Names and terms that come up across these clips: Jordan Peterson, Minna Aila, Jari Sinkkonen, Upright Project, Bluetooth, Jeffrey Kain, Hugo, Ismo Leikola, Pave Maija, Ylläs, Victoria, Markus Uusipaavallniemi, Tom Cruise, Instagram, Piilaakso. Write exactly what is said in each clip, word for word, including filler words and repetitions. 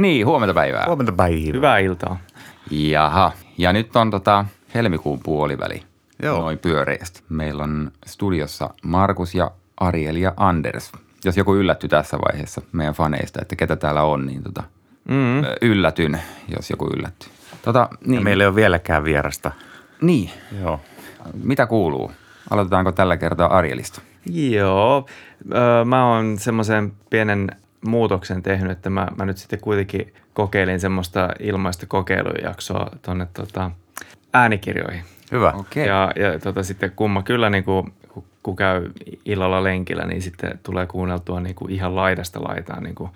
Niin, huomenta päivää. Huomenta päivää. Hyvää iltaa. Jaha. Ja nyt on tota helmikuun puoliväli. Joo. Noin pyöreästi. Meillä on studiossa Markus ja Ariel ja Anders. Jos joku yllätty tässä vaiheessa meidän faneista, että ketä täällä on, niin tota, mm. yllätyn, jos joku yllätty. Tota, niin. Meillä ei ole vieläkään vierasta. Niin. Joo. Mitä kuuluu? Aloitetaanko tällä kertaa Arielista? Joo. Öö, mä oon semmoisen pienen muutoksen tehnyt, että mä, mä nyt sitten kuitenkin kokeilin semmoista ilmaista kokeilujaksoa tonne tota, äänikirjoihin. Hyvä. Okay. Ja, ja tota, sitten kumma kyllä niin kuin kun käy illalla lenkillä, niin sitten tulee kuunneltua niin kuin ihan laidasta laitaan niin kuin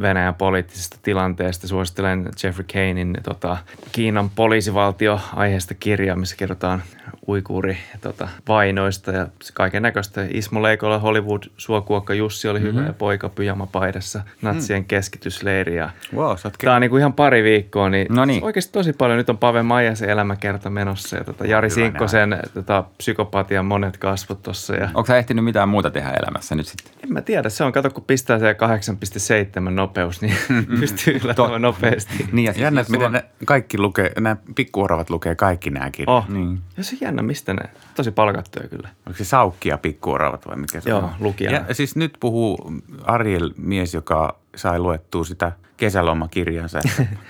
Venäjän poliittisesta tilanteesta. Suosittelen Jeffrey Kainin tota, Kiinan poliisivaltio-aiheesta kirjaa, missä kerrotaan uikuuri tota, vainoista ja kaiken näköistä. Ismo Leikola, Hollywood, Suokuokka Jussi oli mm-hmm. hyvä ja poika pyjamapaidassa, natsien mm. keskitysleiri. Ja wow, satke... Tämä on niin kuin ihan pari viikkoa, niin Noniin. Oikeasti tosi paljon. Nyt on Pave Maija se elämäkerta menossa ja tota, Jari Sinkkosen tota, psykopatian monet kasvot. Ja... Onko sä ehtinyt mitään muuta tehdä elämässä nyt sitten? En mä tiedä. Se on, kato kun pistää se kahdeksan pilkku seitsemän nopeus, niin pystyy lähtemään nopeasti. Niin, ja jännä, miten ne kaikki lukee, nämä pikkuoravat lukee kaikki nääkin. Oh, niin. Ja se jännä, mistä ne? Tosi palkattuja kyllä. Onko se saukkia pikkuoravat vai mikä se Joo, on? Joo, lukijana. Ja siis nyt puhuu Ariel mies, joka sai luettua sitä kesälomakirjansa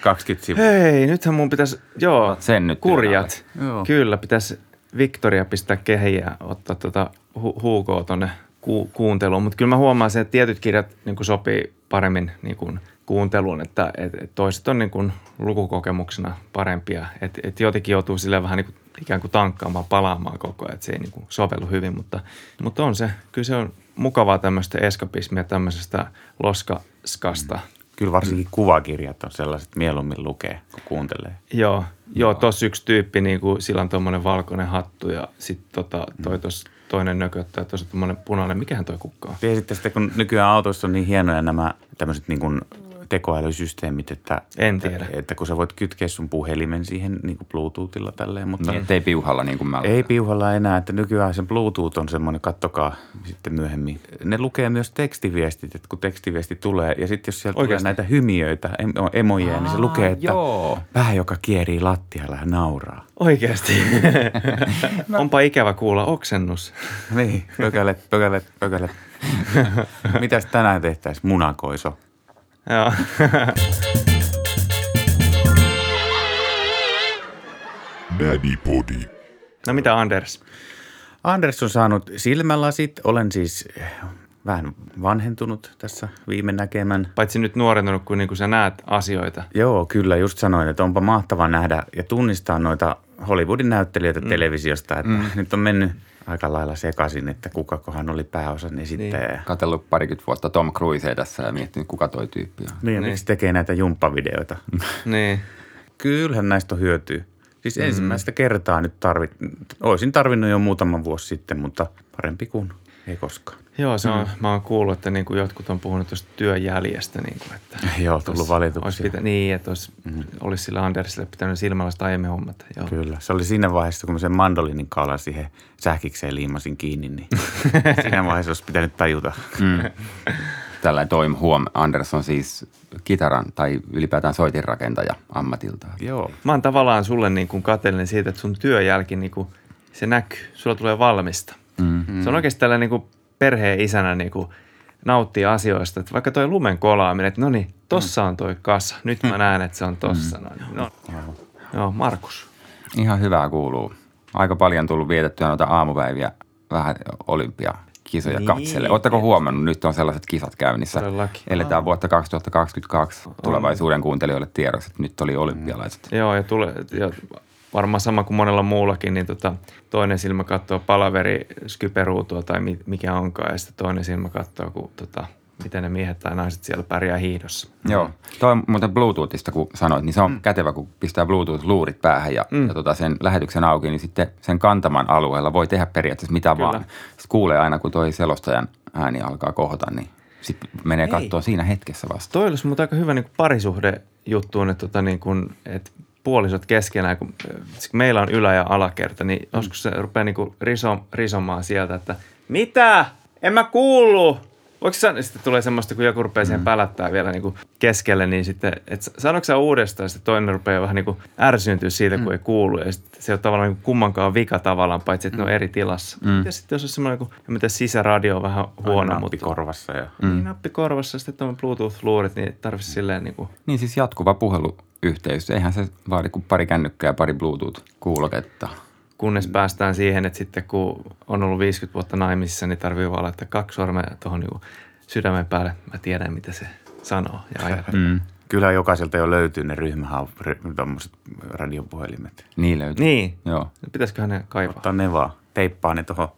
kaksikymmentä sivua. Hei, nythän mun pitäisi, joo, sen nyt kurjat. Joo. Kyllä, pitäisi... Victoria pistää kehiä, ottaa tuota hu- Hugoa tuonne ku- kuunteluun, mutta kyllä mä huomaan sen, että tietyt kirjat niin kuin sopii paremmin niin kuin kuunteluun, että et, et toiset on niin kuin lukukokemuksena parempia, että et jotenkin joutuu silleen vähän niin kuin, ikään kuin tankkaamaan, palaamaan koko ajan, että se ei niin kuin sovellu hyvin, mutta, mutta on se, kyllä se on mukavaa tämmöistä eskapismia, tämmöisestä loskaskasta. Mm. Kyllä varsinkin kuvakirjat on sellaiset, mieluummin lukee, kun kuuntelee. Joo, joo tossa yksi tyyppi, niin kuin, sillä on tuommoinen valkoinen hattu ja sitten tota, toi tos, toinen nököttää, tuossa tuommoinen punainen, mikähän toi kukkaa? Tiesitte sitten, kun nykyään autoissa on niin hienoja nämä tämmöiset niin kuin tekoälysysteemit, että, en tiedä. Että, että kun sä voit kytkeä sun puhelimen siihen niin kuin Bluetoothilla tälleen. Mutta niin, ei piuhalla niin kuin mä luen. Ei piuhalla enää, että nykyään sen Bluetooth on semmoinen, kattokaa sitten myöhemmin. Ne lukee myös tekstiviestit, että kun tekstiviesti tulee ja sitten jos sieltä Oikeasti? Tulee näitä hymiöitä, emojeja, niin se lukee, että joo. Pää, joka kierii lattialla ja nauraa. Oikeasti. Onpa ikävä kuulla oksennus. Niin, pökälet, pökälet, pökälet. Mitäs tänään tehtäisiin? Munakoiso. Joo. Daddy body. No mitä Anders? Anders on saanut silmälasit. Olen siis vähän vanhentunut tässä viime näkemän. Paitsi nyt nuorentunut, kun niin kuin sä näet asioita. Joo, kyllä. Just sanoin, että onpa mahtavaa nähdä ja tunnistaa noita Hollywoodin näyttelijöitä mm. televisiosta. Että mm. nyt on mennyt aika lailla sekaisin, että kuka kohan oli pääosan esittäjä. Niin. Katsellut parikymmentä vuotta Tom Cruisea tässä ja miettinyt, kuka toi tyyppi on. Niin, niin. Miksi tekee näitä jumppavideoita. Niin. Kyllähän näistä on hyötyä. Siis mm-hmm. ensimmäistä kertaa nyt tarvit, olisin tarvinnut jo muutama vuosi sitten, mutta parempi kuin ei koskaan. Joo, se on, mm-hmm. mä oon kuullut, että niin kuin jotkut on puhunut tuosta työjäljestä. Niin kuin, että Joo, tullut valituksia. Pitä, niin, että olisi, mm-hmm. olisi sillä Andersille pitänyt silmälaista aiemmin hommat. Joo. Kyllä, se oli siinä vaiheessa, kun mä sen mandolinin kaulan siihen sähkikseen liimasin kiinni, niin siinä vaiheessa olisi pitänyt tajuta. Mm. Tällainen toim huom. Anders on siis kitaran tai ylipäätään soitinrakentaja ammatiltaan. Joo. Mä oon tavallaan sulle niin kuin kateellinen siitä, että sun työjälki, niin kuin, se näkyy. Sulla tulee valmista. Mm-hmm. Se on oikeasti tällainen niin kuin perheen isänä niin kuin nauttii asioista. Että vaikka toi lumen kolaaminen, että no niin, tossa on toi kasa. Nyt mä näen, että se on tossa. Mm-hmm. No, no. Joo, Markus. Ihan hyvää kuuluu. Aika paljon tullut vietettyä noita aamupäiviä vähän olympiaa. Kisoja niin. katselle. Oletteko huomannut, nyt on sellaiset kisat käynnissä. Todellakin. Eletään Aa. vuotta kaksituhattakaksikymmentäkaksi tulevaisuuden kuuntelijoille tiedossa, että nyt oli olympialaiset. Mm. Joo, ja, tule, ja varmaan sama kuin monella muullakin, niin tota, toinen silmä katsoo palaveri, skyperuutua tai mi, mikä onkaan, ja sitten toinen silmä katsoo, kun, tota, miten ne miehet tai naiset siellä pärjää hiihdossa. Mm. Joo, toi muuten Bluetoothista, kun sanoit, niin se on mm. kätevä, kun pistää Bluetooth-luurit päähän ja, mm. ja tota sen lähetyksen auki, niin sitten sen kantaman alueella voi tehdä periaatteessa mitä Kyllä. vaan. Sitten kuulee aina, kun toi selostajan ääni alkaa kohota, niin sitten menee katsoa siinä hetkessä vasta. Toi olisi mutta aika hyvä niin kuin parisuhdejuttuun, että, tota, niin kuin, että puolisot keskenään, kun meillä on ylä- ja alakerta, niin mm. joskus se rupeaa niin kuin riso, risomaan sieltä, että mitä? En mä kuulu! Voiko sä, sitten tulee semmoista, kun joku rupeaa siihen pälättää vielä niin kuin keskelle, niin sitten, että sanoitko sä uudestaan, sitten toinen rupeaa vähän niin kuin ärsyntyä siitä, kun mm. ei kuulu, ja sitten se on tavallaan niin kuin kummankaan vika tavallaan, paitsi että mm. ne on eri tilassa. Mm. Ja sitten jos on semmoinen, kun, mitä sisäradio on vähän huono, nappi mutta... Nappikorvassa ja... Mm. Niin, nappikorvassa, ja sitten tuon Bluetooth-luurit, niin tarvitsisi mm. silleen niin kuin... Niin, siis jatkuva puheluyhteys, eihän se vaadi kuin pari kännykkää ja pari Bluetooth-kuuloketta. Kunnes päästään siihen, että sitten kun on ollut viisikymmentä vuotta naimisissa, niin tarvii vaan laittaa kaksi sormea tuohon niin sydämen päälle. Mä tiedän, mitä se sanoo ja ajattelee. Mm. Kyllä jokaiselta jo löytyy ne ryhmähaut, tommoset radiopuhelimet. Niin löytyy. Niin. Joo. Pitäisiköhän ne kaivaa? Ottaa ne vaan. Teippaa ne tuohon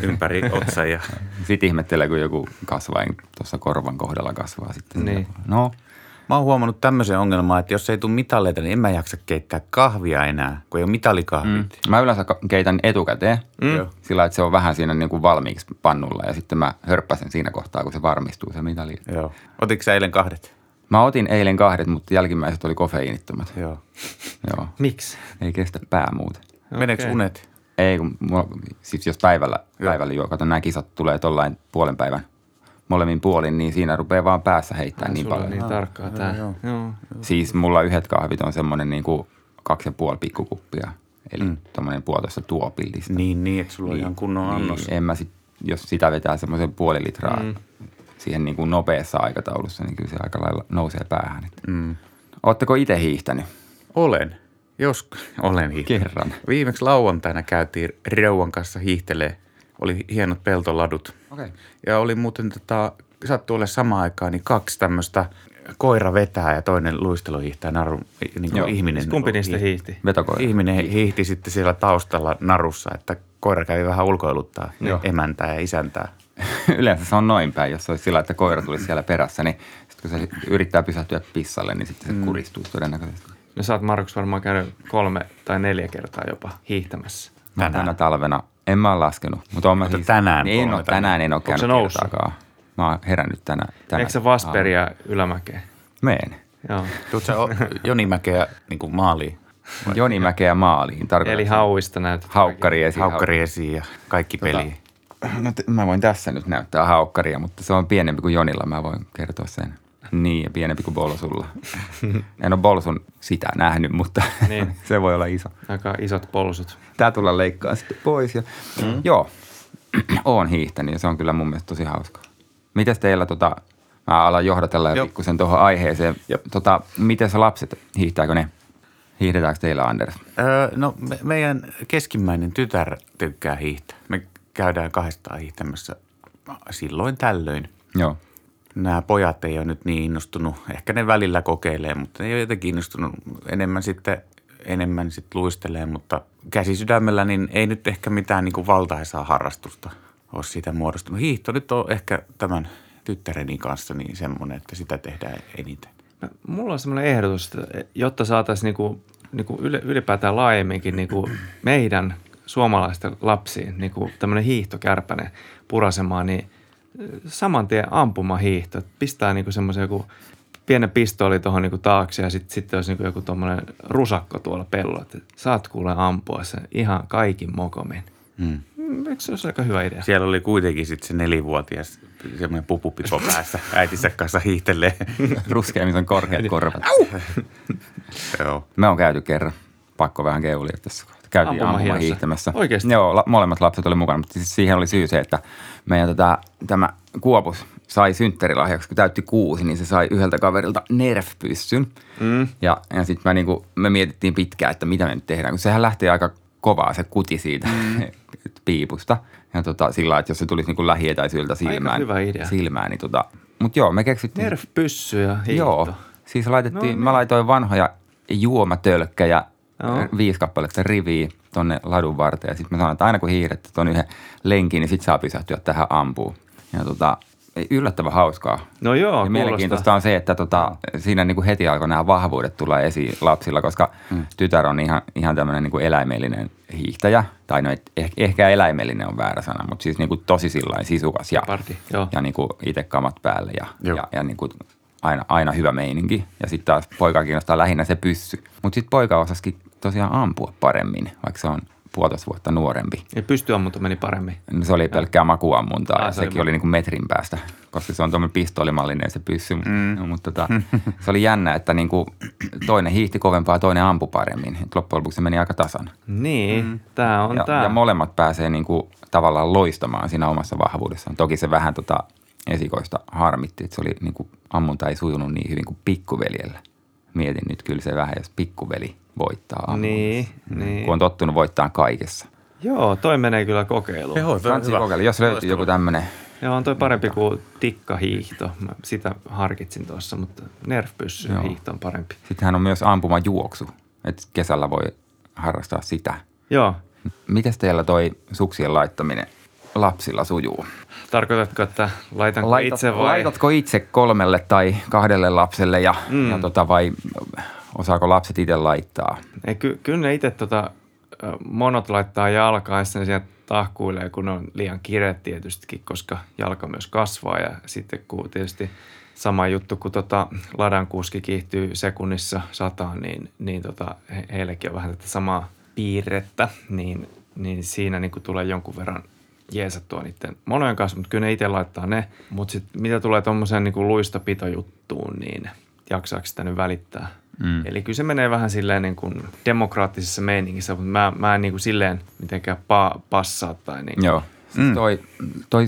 ympäri otsan. Ja... Sitten ihmettelee, kun joku kasvain tuossa korvan kohdalla kasvaa sitten. Niin. No, mä oon huomannut tämmöisen ongelman, että jos ei tule mitalleita, niin en mä jaksa keittää kahvia enää, kun ei ole mitalikahvit. Mm. Mä yleensä keitän etukäteen mm. sillä, että se on vähän siinä niin kuin valmiiksi pannulla ja sitten mä hörppäsen siinä kohtaa, kun se varmistuu se mitali. Joo. Otitko sä eilen kahdet? Mä otin eilen kahdet, mutta jälkimmäiset oli kofeiinittomat. Joo. Joo. Miksi? Ei kestä pää muuten. Okay. Meneekö unet? Ei, kun mulla, siis jos päivällä, päivällä juo, kato nämä kisat tulee tollain puolen päivän. Molemmin puolin, niin siinä rupeaa vaan päässä heittämään ah, niin paljon. Niin tarkkaa tää. Joo, joo. Siis mulla yhdet kahvit on semmoinen niin kuin kaksi ja puoli pikkukuppia. Eli mm. tommoinen puolitoista tuopillista. Niin, niin, että sulla on niin, ihan kunnon annos. Niin, en mä sit, jos sitä vetää semmoisen puoli litraa mm. siihen niin kuin nopeassa aikataulussa, niin kyllä se aika lailla nousee päähän. Mm. Ootteko itse hiihtänyt? Olen. Jos olen hiihtänyt. Kerran. Viimeksi lauantaina käytiin Reuan kanssa hiihtelee. Oli hienot peltoladut. Okay. Ja oli muuten, tota, sattui olla samaan aikaan, niin kaksi tämmöistä koira vetää ja toinen luisteluhiihtää narun, niin kuin ihminen. Kumpi niistä hiihti? Vetokoira. Ihminen hiihti sitten siellä taustalla narussa, että koira kävi vähän ulkoiluttaa Joo. emäntää ja isäntää. Yleensä se on noin päin, jos se olisi sillä, että koira tulisi siellä perässä, niin sitten kun se yrittää pysähtyä pissalle, niin sitten se mm. kuristuu todennäköisesti. No sä oot, Markus, varmaan käynyt kolme tai neljä kertaa jopa hiihtämässä. Tänään. Tänä talvena. En mä ole laskenut, mutta on mä mutta siis, tänään, niin en ole, tänään en ole käynyt kertaakaan. Mä oon herännyt tänään. Tänä Eikö sä Vasperia ylämäkeen? Meen. Joo. Tuutko sä Jonimäkeä niin maaliin? Jonimäkeä maaliin. Tarkoitan Eli hauista näytät. Haukkari esiin. Haukkari esiin ja kaikki tota, peliin. No te, mä voin tässä nyt näyttää haukkaria, mutta se on pienempi kuin Jonilla. Mä voin kertoa sen. Niin, ja pienempi kuin Bolsulla. En ole Bolsun sitä nähnyt, mutta niin. se voi olla iso. Aika isot Bolsut. Tää tullaan leikkaa sitten pois. Ja... Mm. Joo, oon hiihtänyt ja se on kyllä mun mielestä tosi hauskaa. Mites teillä, tota, mä alan johdatella jo pikkusen tuohon aiheeseen. Tota, mites lapset, hiihtääkö ne? Hiihdetäänkö teillä, Anders? Öö, no me, meidän keskimmäinen tytär tykkää hiihtää. Me käydään kahdestaan hiihtämässä silloin tällöin. Joo. Nämä pojat ei ole nyt niin innostunut. Ehkä ne välillä kokeilee, mutta ne ei ole jotenkin innostunut. Enemmän sitten, enemmän sitten luistelee, mutta käsisydämellä niin ei nyt ehkä mitään niin kuin valtaisaa harrastusta ole siitä muodostunut. Hiihto nyt on ehkä tämän tyttäreni kanssa niin semmoinen, että sitä tehdään eniten. Mulla on semmoinen ehdotus, että jotta saataisiin niin kuin, niin kuin ylipäätään laajemminkin niin kuin meidän suomalaisten lapsiin niin kuin tämmöinen hiihtokärpäinen purasemaan, niin saman tien ampumahiihto. Pistää niinku semmoisen joku pienen pistooli tuohon niinku taakse ja sitten sit olisi niinku joku tommoinen rusakko tuolla pellolla. Saat kuule ampua sen ihan kaikin mokomin. Mm. Eikö se olisi aika hyvä idea? Siellä oli kuitenkin sitten se nelivuotias semmoinen pupupipo päässä. Äitinsä kanssa hiihtelee. Ruskea, missä on korkeat korvat. Joo. Mä oon käyty kerran. Pakko vähän keulia tässä. Käytiin ampumahiihtämässä. Oikeasti? Joo, la, molemmat lapset oli mukana, mutta siis siihen oli syy se, että meidän tota, tämä Kuopus sai synttärilahjaksi, kun täytti kuusi, niin se sai yhdeltä kaverilta nerf-pyssyn. Mm. Ja, ja sitten niinku, me mietittiin pitkään, että mitä me nyt tehdään, kun sehän lähtee aika kovaa se kuti siitä mm. piipusta. Ja tota, sillä että jos se tulisi niinku lähietäisyydeltä silmään. Aika hyvä idea. Silmään, niin tota, mutta joo, me keksittiin. Nerf-pyssy ja hiihto. Joo, siis laitettiin, no, niin. Mä laitoin vanhoja juomatölkkejä. No. Viisi kappaletta riviä tonne ladun varten ja sitten mä sanoin, että aina kun hiihdettä ton yhden lenkin, niin sit saa pysähtyä tähän ampuu. Ja tota, yllättävän hauskaa. No joo, ja kuulostaa. Mielenkiintoista on se, että tota, siinä niinku heti alkoi nämä vahvuudet tulla esiin lapsilla, koska mm. tytär on ihan, ihan tämmöinen niinku eläimellinen hiihtäjä. Tai no et, ehkä, ehkä eläimellinen on väärä sana, mutta siis niinku tosi sillain sisukas ja, ja niinku itse kamat päälle ja, ja, ja niinku... Aina, aina hyvä meininki. Ja sitten taas poikaa kiinnostaa lähinnä se pyssy. Mutta sitten poika osasikin tosiaan ampua paremmin, vaikka se on puolitoista vuotta nuorempi. Ja pystyammunta meni paremmin. No, se oli pelkkää makuammuntaa ja, ja sekin oli niin kuin metrin päästä, koska se on tuommoinen pistoolimallinen se pyssy. Mm. No, mutta tota, se oli jännä, että niin kuin toinen hiihti kovempaa ja toinen ampui paremmin. Loppujen lopuksi se meni aika tasan. Niin, mm. tämä on ja, tämä. Ja molemmat pääsee niin kuin tavallaan loistamaan siinä omassa vahvuudessaan. Toki se vähän tota esikoista harmitti, että se oli niin kuin ammunta ei sujunut niin hyvin kuin pikkuveljellä. Mietin nyt kyllä se vähän, jos pikkuveli voittaa ammunta. Niin, niin. Kun on tottunut voittaa kaikessa. Joo, toi menee kyllä kokeiluun. Joo, kokeilu. Jos löytyy joku tämmöinen. Joo, on toi parempi no, kuin tikkahiihto. Mä sitä harkitsin tuossa, mutta nerfpyssy hiihto on parempi. Sittenhän on myös ampumajuoksu, että kesällä voi harrastaa sitä. Joo. Mites teillä toi suksien laittaminen lapsilla sujuu? Tarkoitatko, että laitanko Laitat, itse vai? Laitatko itse kolmelle tai kahdelle lapselle ja, mm. ja tota, vai osaako lapset itse laittaa? Ei, ky- kyllä ne itse tota, monot laittaa jalkaa ja sitten sieltä tahkuilee, kun on liian kireet tietystikin, koska jalka myös kasvaa ja sitten kun tietysti sama juttu, kun tota ladankuski kiihtyy sekunnissa sataan, niin, niin tota, he, heillekin on vähän tätä samaa piirrettä, niin, niin siinä niin kun tulee jonkun verran jeesattua niiden monojen kanssa, mutta kyllä ne itse laittaa ne. Mutta sitten mitä tulee tuommoiseen niin luistapitojuttuun, niin jaksaako sitä nyt välittää? Mm. Eli kyllä se menee vähän silleen niin kuin demokraattisessa meiningissä, mutta mä, mä en niin kuin silleen mitenkään pa- passaa tai niin. Joo. Siis mm. toi, toi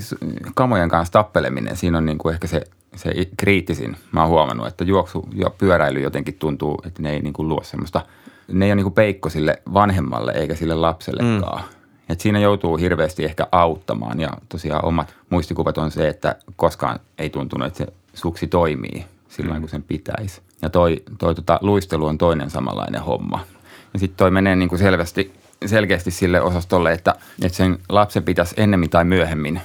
kamojen kanssa tappeleminen, siinä on niin kuin ehkä se, se kriittisin. Mä oon huomannut, että juoksu ja pyöräily jotenkin tuntuu, että ne ei niin kuin luo semmoista, ne ei ole niin kuin peikko sille vanhemmalle eikä sille lapsellekaan. Mm. Et siinä joutuu hirveästi ehkä auttamaan ja tosiaan omat muistikuvat on se, että koskaan ei tuntunut, että se suksi toimii silloin, mm. kun sen pitäisi. Ja toi, toi tota, luistelu on toinen samanlainen homma. Ja sitten toi menee niinku selvästi, selkeästi sille osastolle, että, että sen lapsen pitäisi ennemmin tai myöhemmin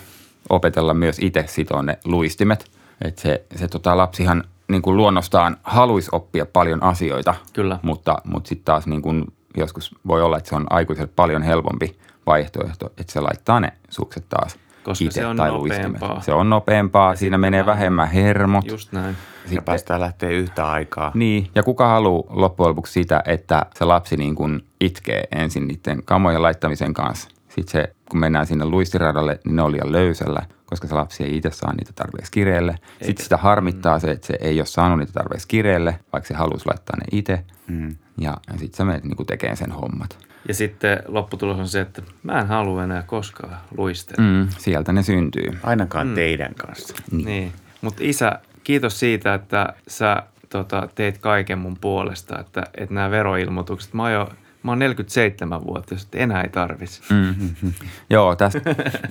opetella myös itse sitoon ne luistimet. Että se, se tota, lapsihan niinku luonnostaan haluaisi oppia paljon asioita, Kyllä. mutta, mutta sitten taas niinku, joskus voi olla, että se on aikuiselle paljon helpompi vaihtoehto, että se laittaa ne sukset taas itse tai luistimet. Se on nopeampaa, siinä menee vähemmän hermot. Just näin. Sitten päästään lähteä yhtä aikaa. Niin, ja kuka haluaa loppujen lopuksi sitä, että se lapsi niin kuin itkee ensin niiden kamojen laittamisen kanssa. Sitten se, kun mennään sinne luistiradalle, niin ne on liian löysällä, koska se lapsi ei itse saa niitä tarpeeksi kireelle. Eikä. Sitten sitä harmittaa mm. se, että se ei ole saanut niitä tarpeeksi kireelle, vaikka se haluaisi laittaa ne itse. Mm. Ja, ja sitten sä menet niin tekemään sen hommat. Ja sitten lopputulos on se, että mä en halua enää koskaan luistella. Mm, sieltä ne syntyy. Ainakaan mm. teidän kanssa. Niin. niin. Mutta isä, kiitos siitä, että sä tota, teit kaiken mun puolesta, että et nämä veroilmoitukset. Mä oon, jo, mä oon neljäkymmentäseitsemän vuotias, että enää ei tarvitse. Mm-hmm. Joo, tästä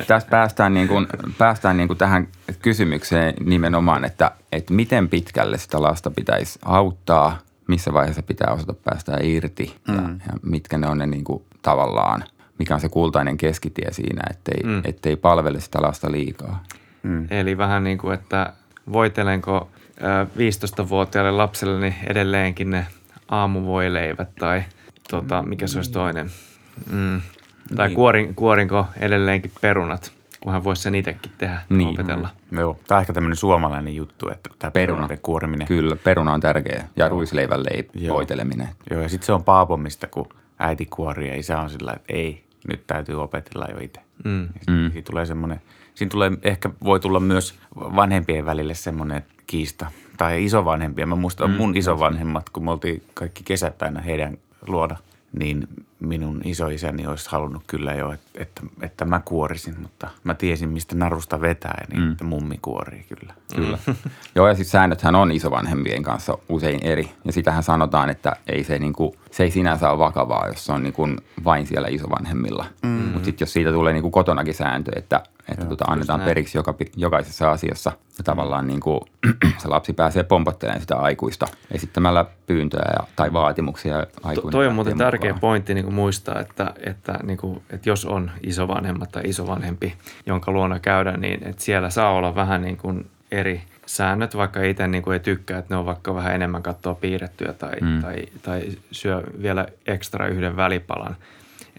täst päästään, niin kun, päästään niin kun tähän kysymykseen nimenomaan, että et miten pitkälle sitä lasta pitäisi auttaa. Missä vaiheessa pitää osata päästä irti ja, mm. ja mitkä ne on ne niin kuin tavallaan, mikä on se kultainen keskitie siinä, ettei, mm. ettei palvele sitä lasta liikaa. Mm. Eli vähän niin kuin, että voitelenko viisitoistavuotiaalle lapselleni edelleenkin ne aamuvoileivät tai tota, mikä se olisi toinen. Mm. Tai niin. kuorin, kuorinko edelleenkin perunat, kunhan voisi sen itsekin tehdä, niin. opetella. Joo, tämä on ehkä tämmöinen suomalainen juttu, että tämä peruna. Kuoriminen. Kyllä, peruna on tärkeä ja ruisleivän leip- voiteleminen. Joo, ja sitten se on paapomista, kun äiti kuori ja isä on sillä, että ei, nyt täytyy opetella jo itse. Mm. Mm. Siinä tulee semmoinen, siinä tulee, ehkä voi tulla myös vanhempien välille semmoinen kiista tai isovanhempia. Mä muistan mm. mun isovanhemmat, kun me oltiin kaikki kesät aina heidän luona, niin minun isoisäni olisi halunnut kyllä jo, että, että, että mä kuorisin, mutta mä tiesin, mistä narusta vetää, niin mm. että mummi kuorii kyllä. Kyllä. Mm. Joo, ja siis säännöthän on isovanhempien kanssa usein eri, ja sitähän sanotaan, että ei se, niinku, se ei sinänsä ole vakavaa, jos se on niinku vain siellä isovanhemmilla. Mm. Mutta sitten jos siitä tulee niinku kotonakin sääntö, että, että Joo, tota, annetaan näin. periksi joka, jokaisessa asiassa, ja tavallaan niinku, se lapsi pääsee pompottelemaan sitä aikuista esittämällä pyyntöjä ja, tai vaatimuksia. To, toi on muuten tärkeä mukaan. pointti, niin muistaa, että, että, niin kuin, että jos on isovanhemmat tai isovanhempi, jonka luona käydä, niin että siellä saa olla vähän niin kuin eri säännöt, vaikka itse niin kuin ei tykkää, että ne on vaikka vähän enemmän katsoa piirrettyä tai, mm. tai, tai syö vielä ekstra yhden välipalan.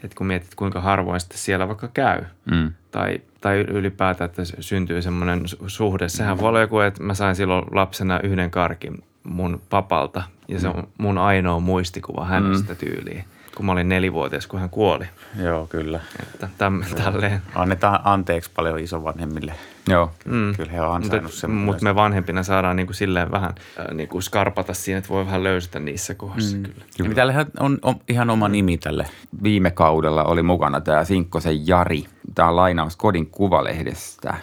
Että kun mietit, kuinka harvoin sitten siellä vaikka käy mm. tai, tai ylipäätään, että syntyy semmoinen suhde. Sehän voi olla joku, että mä sain silloin lapsena yhden karkin mun papalta ja se on mun ainoa muistikuva hänestä tyyliin. kun mä olin nelivuotias, kun hän kuoli. Joo, kyllä. Että täm, Joo. Tälleen. Annetaan anteeksi paljon isovanhemmille. Joo. Mm. Kyllä he on ansainnut semmoinen. Mutta me vanhempina saadaan niinku silleen vähän äh, niinku skarpata siinä, että voi vähän löysätä niissä kohdassa mm. kyllä. kyllä. Tällähän on, on ihan oma nimi tälle. Viime kaudella oli mukana tämä Sinkkosen Jari. Tämä on lainaus Kodin Kuvalehdestä.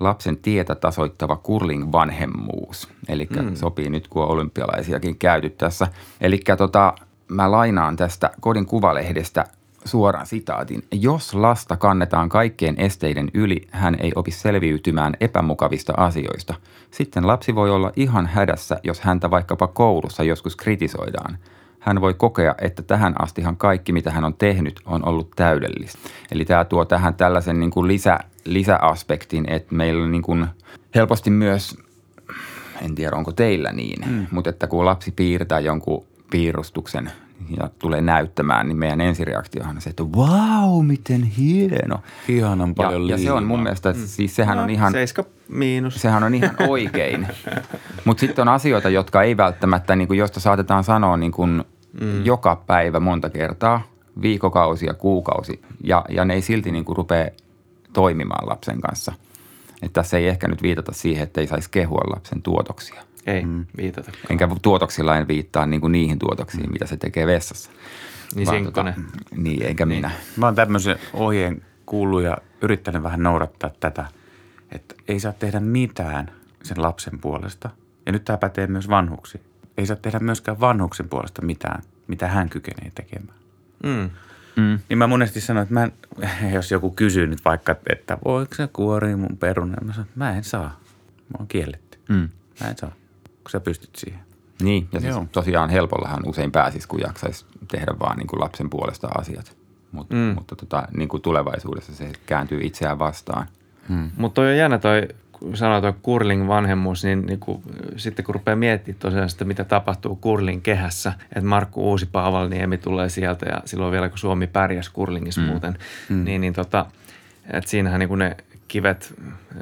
Lapsen tietä tasoittava curling-vanhemmuus. Eli mm. sopii nyt, kun on olympialaisiakin käyty tässä. Eli tota, mä lainaan tästä Kodin Kuvalehdestä suoran sitaatin. Jos lasta kannetaan kaikkien esteiden yli, hän ei opi selviytymään epämukavista asioista. Sitten lapsi voi olla ihan hädässä, jos häntä vaikkapa koulussa joskus kritisoidaan. Hän voi kokea, että tähän astihan kaikki, mitä hän on tehnyt, on ollut täydellistä. Eli tämä tuo tähän tällaisen niin kuin lisä, lisäaspektin, että meillä on niin kuin helposti myös, en tiedä onko teillä niin, mm. mutta että kun lapsi piirtää jonkun piirustuksen ja tulee näyttämään, niin meidän ensireaktiohan on se, että vau, miten hieno. Ihanan paljon liimaa. Ja se on mun mielestä, mm. siis sehän no, on ihan... Seiska miinus. Sehän on ihan oikein. Mutta sitten on asioita, jotka ei välttämättä, niin kuin josta saatetaan sanoa niin kuin mm. joka päivä monta kertaa, viikokausi ja kuukausi. Ja, ja ne ei silti niin kuin rupea toimimaan lapsen kanssa. Että tässä ei ehkä nyt viitata siihen, että ei saisi kehua lapsen tuotoksia. Ei mm. viitata. Enkä tuotoksilla en viittaa niin kuin niihin tuotoksiin, mm. mitä se tekee vessassa. Niin Sinkkonen. Tota, niin, enkä niin. minä. Mä oon tämmöisen ohjeen kuullut ja yrittänyt vähän noudattaa tätä, että ei saa tehdä mitään sen lapsen puolesta. Ja nyt tämä pätee myös vanhuksi. Ei saa tehdä myöskään vanhuksen puolesta mitään, mitä hän kykenee tekemään. Mm. Mm. Niin mä monesti sanon, että mä en, jos joku kysyy nyt vaikka, että voiko se kuori mun peruna? Mä sanon, että mä en saa. Mä oon kielletty. Mm. Mä en saa. Kun sä pystyt siihen. Niin, ja siis Joo. tosiaan helpollahan usein pääsisi, kun jaksaisi tehdä vaan niin kuin lapsen puolesta asiat. Mut, mm. Mutta tota, niin kuin tulevaisuudessa se kääntyy itseään vastaan. Mm. Mutta toi on jännä toi, kun sanoo toi curling-vanhemmuus, niin, niin kun, sitten kun rupeaa miettimään tosiaan sitä, mitä tapahtuu curling-kehässä, että Markus Uusipaavallniemi tulee sieltä ja silloin vielä, kun Suomi pärjäs curlingissa mm. muuten, mm. niin, niin tota, että siinähän niin kun ne kivet,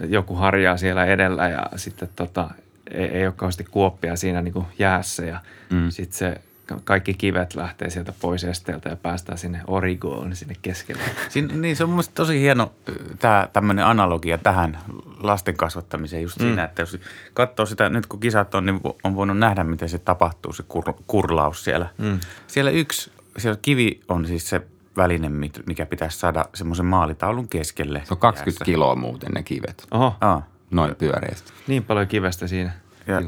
joku harjaa siellä edellä ja sitten tota... Ei, ei ole kauheasti kuoppia siinä niin kuin jäässä ja mm. sitten se kaikki kivet lähtee sieltä pois esteeltä ja päästään sinne origoon, sinne keskelle. Siin, niin se on mun mielestä tosi hieno tää, tämmöinen analogia tähän lasten kasvattamiseen just mm. siinä, että jos katsoo sitä, nyt kun kisat on, niin on voinut nähdä, miten se tapahtuu se kur, kurlaus siellä. Mm. Siellä yksi, siellä kivi on siis se väline, mikä pitäisi saada semmoisen maalitaulun keskelle. Se on kaksikymmentä jäässä. Kiloa muuten ne kivet. Oho. Aa. Noin pyöreästi. Niin paljon kivestä siinä. Ja,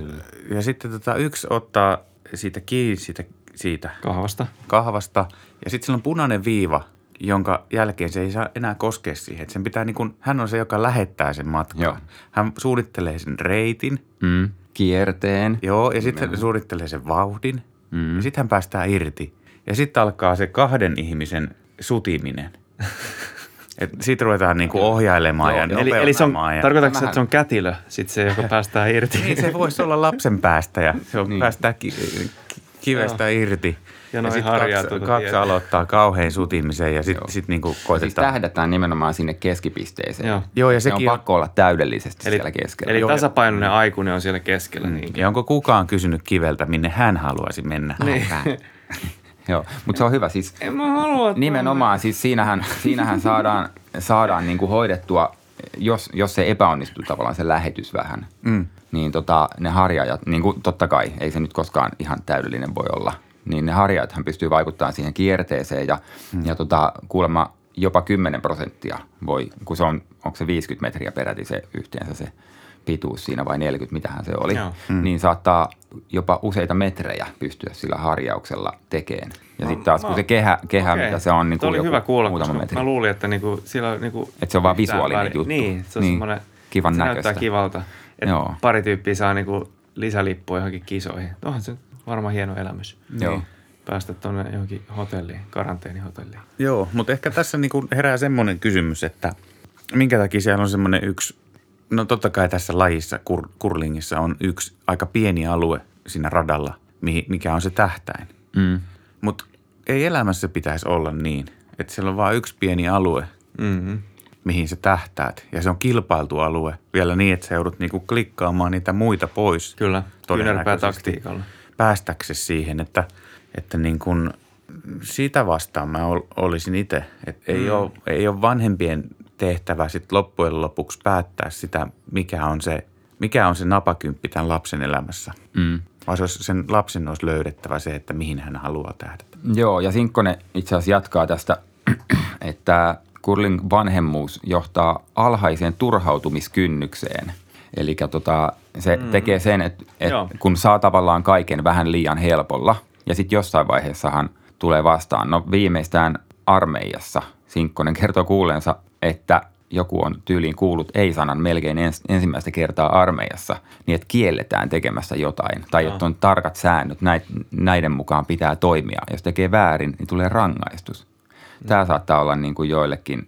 ja sitten tota yksi ottaa siitä kiinni siitä, siitä. Kahvasta. Kahvasta. Ja sitten sillä on punainen viiva, jonka jälkeen se ei saa enää koskea siihen. Et sen pitää niin kun, hän on se, joka lähettää sen matkaan. Joo. Hän suunnittelee sen reitin. Mm. Kierteen. Joo, ja sitten hän suunnittelee sen vauhdin. Mm. Ja sitten hän päästää irti. Ja sitten alkaa se kahden ihmisen sutiminen. Sitten ruvetaan niinku ohjailemaan joo, ja eli, eli se on, ja... tarkoitatko se, että se on kätilö, sitten se, joka päästää irti? Niin, se voisi olla lapsen päästäjä. Se on niin. päästää ki- kivestä joo. irti. Ja, ja sitten kaksi, kaksi aloittaa kauhean sutimisen ja sitten sit niinku koitetaan. Siis tähdätään nimenomaan sinne keskipisteeseen. Joo, joo ja sekin... Ne on pakko olla täydellisesti eli, siellä keskellä. Eli joo, tasapainoinen ja... aikuinen on siellä keskellä. Mm. Niin. Ja onko kukaan kysynyt kiveltä, minne hän haluaisi mennä? Niin. Joo, mutta se on hyvä siis. En mä halua. Nimenomaan siis siinähän, siinähän saadaan, saadaan niinku hoidettua, jos, jos se epäonnistuu tavallaan se lähetys vähän, mm. niin tota, ne harjaajat, niin kuin totta kai, ei se nyt koskaan ihan täydellinen voi olla, niin ne harjaajathan pystyy vaikuttamaan siihen kierteeseen ja, mm. ja tota, kuulemma jopa kymmenen prosenttia voi, kun se on, onko se viisikymmentä metriä peräti se yhteensä se pituus siinä vai neljäkymmentä, mitähän se oli, mm. niin saattaa jopa useita metrejä pystyä sillä harjauksella tekeen. Ja sitten taas, mä, kun se kehä, kehä okay. mitä se on, niin kuin joku hyvä kuulla, muutama metri. Mä luulin, että niinku, siellä on... Niinku, että se on vaan visuaalinen juttu. Niin, se on niin, semmoinen... Kivan se näköistä. Näyttää kivalta. Että pari tyyppiä saa niinku lisälippua johonkin kisoihin. Onhan se varmaan hieno elämys. Joo. Niin. Päästä tuonne johonkin hotelliin, karanteenihotelliin. Joo, mutta ehkä tässä niinku herää semmoinen kysymys, että minkä takia siellä on semmoinen yksi... No totta kai tässä lajissa, kur, kurlingissa, on yksi aika pieni alue siinä radalla, mikä on se tähtäin. Mm. Mutta ei elämässä pitäisi olla niin, että siellä on vain yksi pieni alue, mm-hmm. mihin sä tähtäät. Ja se on kilpailtu alue vielä niin, että sä joudut niinku klikkaamaan niitä muita pois. Kyllä, kyynärpäätaktiikalla. Päästäksesi siihen, että, että niin kun sitä vastaan mä ol, olisin itse, että mm. ei, ole, ei ole vanhempien tehtävä sit loppujen lopuksi päättää sitä, mikä on se, mikä on se napakymppi tämän lapsen elämässä. Mm. Vaan se olisi, sen lapsen olisi löydettävä se, että mihin hän haluaa tähdätä. Joo, ja Sinkkonen itse asiassa jatkaa tästä, että curling vanhemmuus johtaa alhaiseen turhautumiskynnykseen. Eli tota, se mm. tekee sen, että et kun saa tavallaan kaiken vähän liian helpolla, ja sitten jossain vaiheessahan tulee vastaan. No viimeistään armeijassa Sinkkonen kertoo kuulleensa, että joku on tyyliin kuullut ei-sanan melkein ens, ensimmäistä kertaa armeijassa, niin että kielletään tekemässä jotain. Tai että on tarkat säännöt, näiden mukaan pitää toimia. Jos tekee väärin, niin tulee rangaistus. Tämä saattaa olla niin kuin joillekin